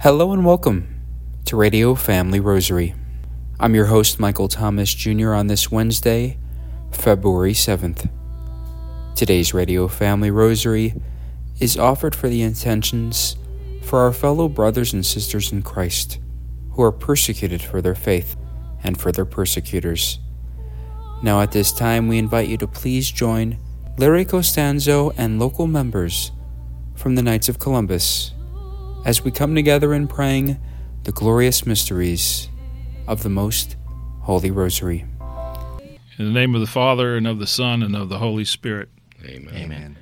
Hello and welcome to Radio Family Rosary. I'm your host, Michael Thomas Jr. on this Wednesday, February 7th. Today's Radio Family Rosary is offered for the intentions for our fellow brothers and sisters in Christ who are persecuted for their faith and for their persecutors. Now at this time, we invite you to please join Larry Costanzo and local members from the Knights of Columbus as we come together in praying the glorious mysteries of the Most Holy Rosary. In the name of the Father, and of the Son, and of the Holy Spirit. Amen. Amen.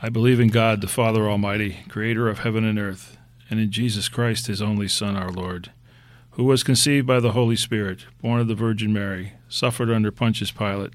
I believe in God, the Father Almighty, creator of heaven and earth, and in Jesus Christ, his only Son, our Lord, who was conceived by the Holy Spirit, born of the Virgin Mary, suffered under Pontius Pilate,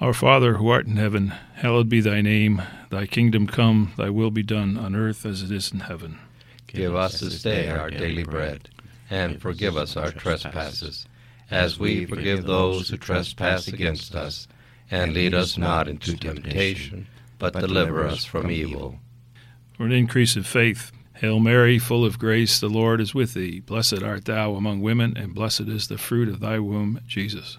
Our Father, who art in heaven, hallowed be thy name. Thy kingdom come, thy will be done on earth as it is in heaven. Give us this day our daily bread. And forgive us our trespasses, as we forgive those who trespass against us. And lead us not into temptation, but deliver us from evil. For an increase of faith, Hail Mary, full of grace, the Lord is with thee. Blessed art thou among women, and blessed is the fruit of thy womb, Jesus.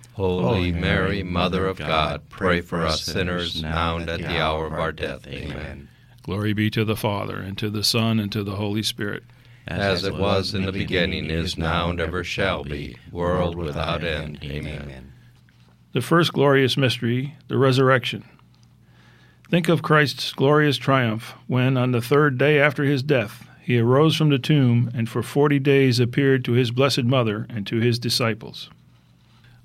Holy Mary, Mother of God, pray for us sinners, now and at the hour of our death. Amen. Glory be to the Father, and to the Son, and to the Holy Spirit. As it was in the beginning, is now, and ever shall be, world without end. Amen. The first glorious mystery, the resurrection. Think of Christ's glorious triumph when, on the third day after his death, he arose from the tomb and for 40 days appeared to his Blessed Mother and to his disciples.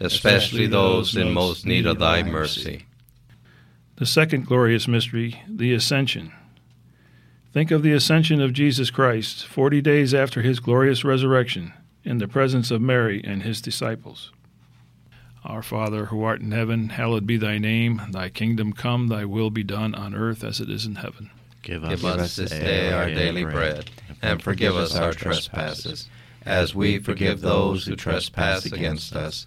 especially those in most need of thy mercy. The second glorious mystery, the Ascension. Think of the Ascension of Jesus Christ 40 days after his glorious resurrection, in the presence of Mary and his disciples. Our Father, who art in heaven, hallowed be thy name. Thy kingdom come, thy will be done on earth as it is in heaven. Give us this day our daily bread, and forgive us our trespasses, as we forgive those who trespass against us.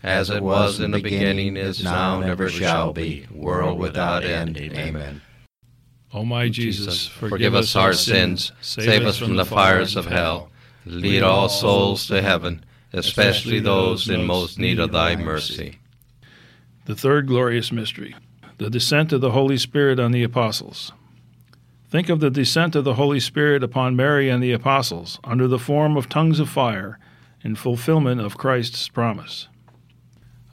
As it was in the beginning, is now, and ever shall be, world without end. Amen. O my Jesus, forgive us our sins, save us from the fires of hell, lead all souls to heaven, especially those in most need of thy mercy. The third glorious mystery, the descent of the Holy Spirit on the apostles. Think of the descent of the Holy Spirit upon Mary and the apostles under the form of tongues of fire in fulfillment of Christ's promise.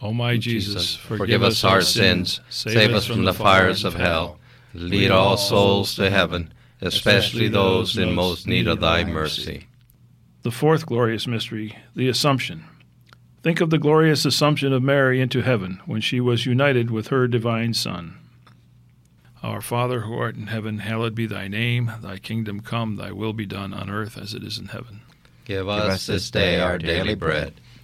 O my Jesus, forgive us our sins, save us from the fires of hell, lead all souls to heaven, especially those in most need of thy mercy. The fourth glorious mystery, the Assumption. Think of the glorious Assumption of Mary into heaven when she was united with her divine Son. Our Father, who art in heaven, hallowed be thy name. Thy kingdom come, thy will be done on earth as it is in heaven. Give us this day our daily bread,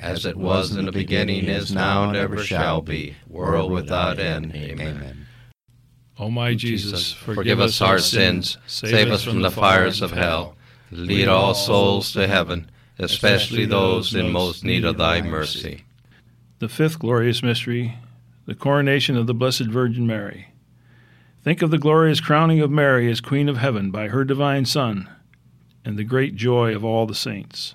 As it was in the beginning, is now, and ever shall be, world without end. Amen. O my Jesus, forgive us our sins, save us from the fires of hell, lead all souls to heaven, especially those in most need of thy mercy. The fifth glorious mystery, the coronation of the Blessed Virgin Mary. Think of the glorious crowning of Mary as Queen of Heaven by her divine Son, and the great joy of all the saints.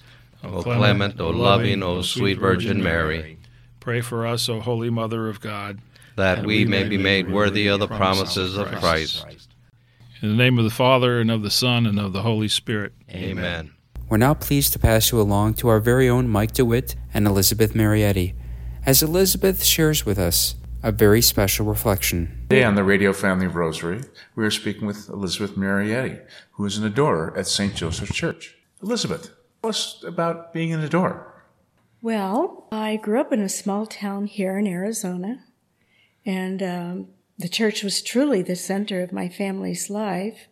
O clement, O loving, O sweet Virgin Mary, pray for us, O Holy Mother of God, that we may be made worthy of the promises of Christ. In the name of the Father, and of the Son, and of the Holy Spirit. Amen. We're now pleased to pass you along to our very own Mike DeWitt and Elizabeth Marietti, as Elizabeth shares with us a very special reflection. Today on the Radio Family Rosary, we are speaking with Elizabeth Marietti, who is an adorer at St. Joseph's Church. Elizabeth, tell us about being an adorer. Well, I grew up in a small town here in Arizona, and the church was truly the center of my family's life.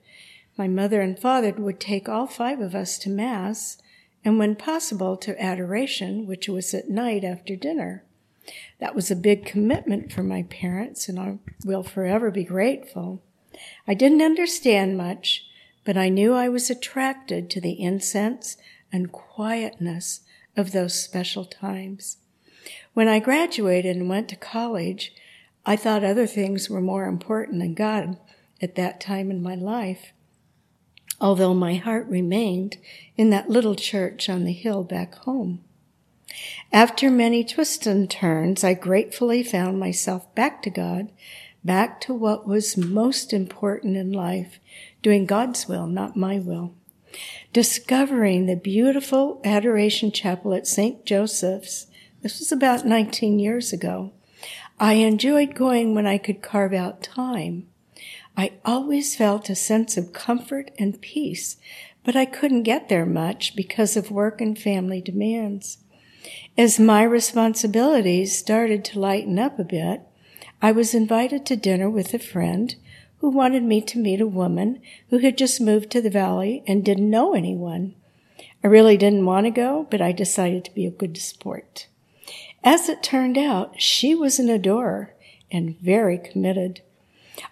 My mother and father would take all five of us to Mass, and when possible, to adoration, which was at night after dinner. That was a big commitment for my parents, and I will forever be grateful. I didn't understand much, but I knew I was attracted to the incense and quietness of those special times. When I graduated and went to college, I thought other things were more important than God at that time in my life, although my heart remained in that little church on the hill back home. After many twists and turns, I gratefully found myself back to God, back to what was most important in life, doing God's will, not my will. Discovering the beautiful Adoration Chapel at St. Joseph's, this was about 19 years ago, I enjoyed going when I could carve out time. I always felt a sense of comfort and peace, but I couldn't get there much because of work and family demands. As my responsibilities started to lighten up a bit, I was invited to dinner with a friend who wanted me to meet a woman who had just moved to the valley and didn't know anyone. I really didn't want to go, but I decided to be a good sport. As it turned out, she was an adorer and very committed.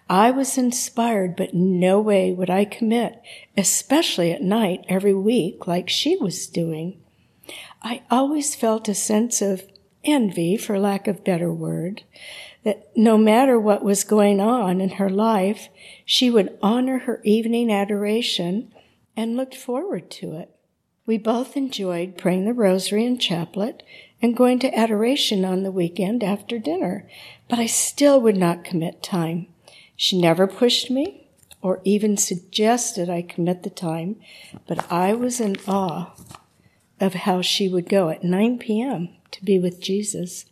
I was inspired, but no way would I commit, especially at night every week like she was doing. I always felt a sense of envy, for lack of a better word, that no matter what was going on in her life, she would honor her evening adoration and looked forward to it. We both enjoyed praying the rosary and chaplet and going to adoration on the weekend after dinner, but I still would not commit time. She never pushed me or even suggested I commit the time, but I was in awe of how she would go at 9 p.m. to be with Jesus.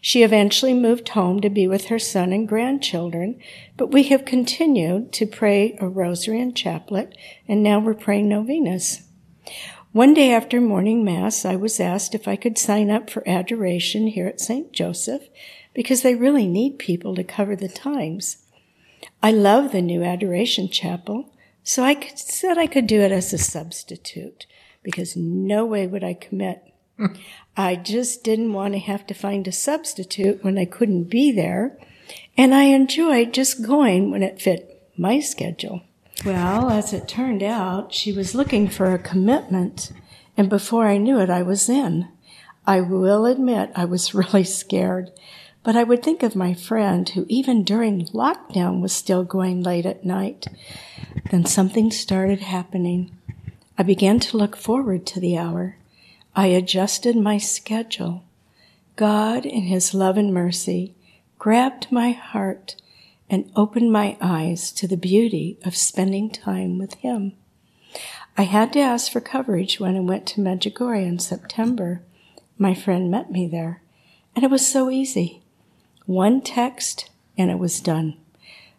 She eventually moved home to be with her son and grandchildren, but we have continued to pray a rosary and chaplet, and now we're praying novenas. One day after morning mass, I was asked if I could sign up for adoration here at St. Joseph because they really need people to cover the times. I love the new adoration chapel, so I said I could do it as a substitute because no way would I commit. I just didn't want to have to find a substitute when I couldn't be there, and I enjoyed just going when it fit my schedule. Well, as it turned out, she was looking for a commitment, and before I knew it, I was in. I will admit I was really scared, but I would think of my friend who even during lockdown was still going late at night. Then something started happening. I began to look forward to the hour. I adjusted my schedule. God, in His love and mercy, grabbed my heart and opened my eyes to the beauty of spending time with Him. I had to ask for coverage when I went to Medjugorje in September. My friend met me there, and it was so easy. One text, and it was done.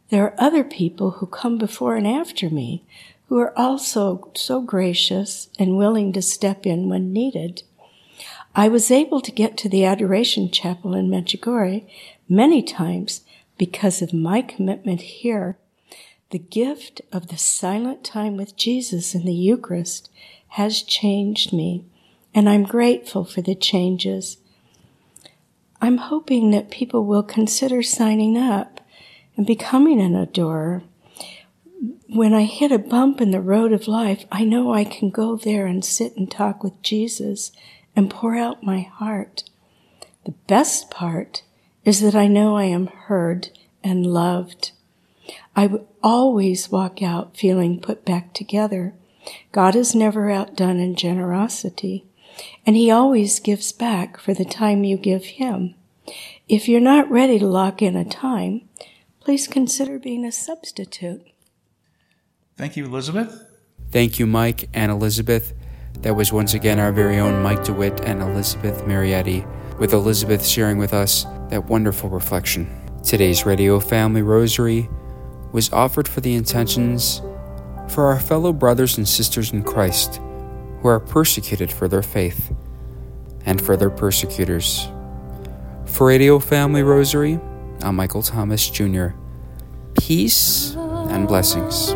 There are other people who come before and after me who are also so gracious and willing to step in when needed. I was able to get to the Adoration Chapel in Medjugorje many times because of my commitment here. The gift of the silent time with Jesus in the Eucharist has changed me, and I'm grateful for the changes. I'm hoping that people will consider signing up and becoming an adorer. When I hit a bump in the road of life, I know I can go there and sit and talk with Jesus and pour out my heart. The best part is that I know I am heard and loved. I would always walk out feeling put back together. God is never outdone in generosity, and He always gives back for the time you give Him. If you're not ready to lock in a time, please consider being a substitute. Thank you, Elizabeth. Thank you, Mike and Elizabeth. That was once again our very own Mike DeWitt and Elizabeth Marietti, with Elizabeth sharing with us that wonderful reflection. Today's Radio Family Rosary was offered for the intentions for our fellow brothers and sisters in Christ who are persecuted for their faith and for their persecutors. For Radio Family Rosary, I'm Michael Thomas Jr. Peace and blessings.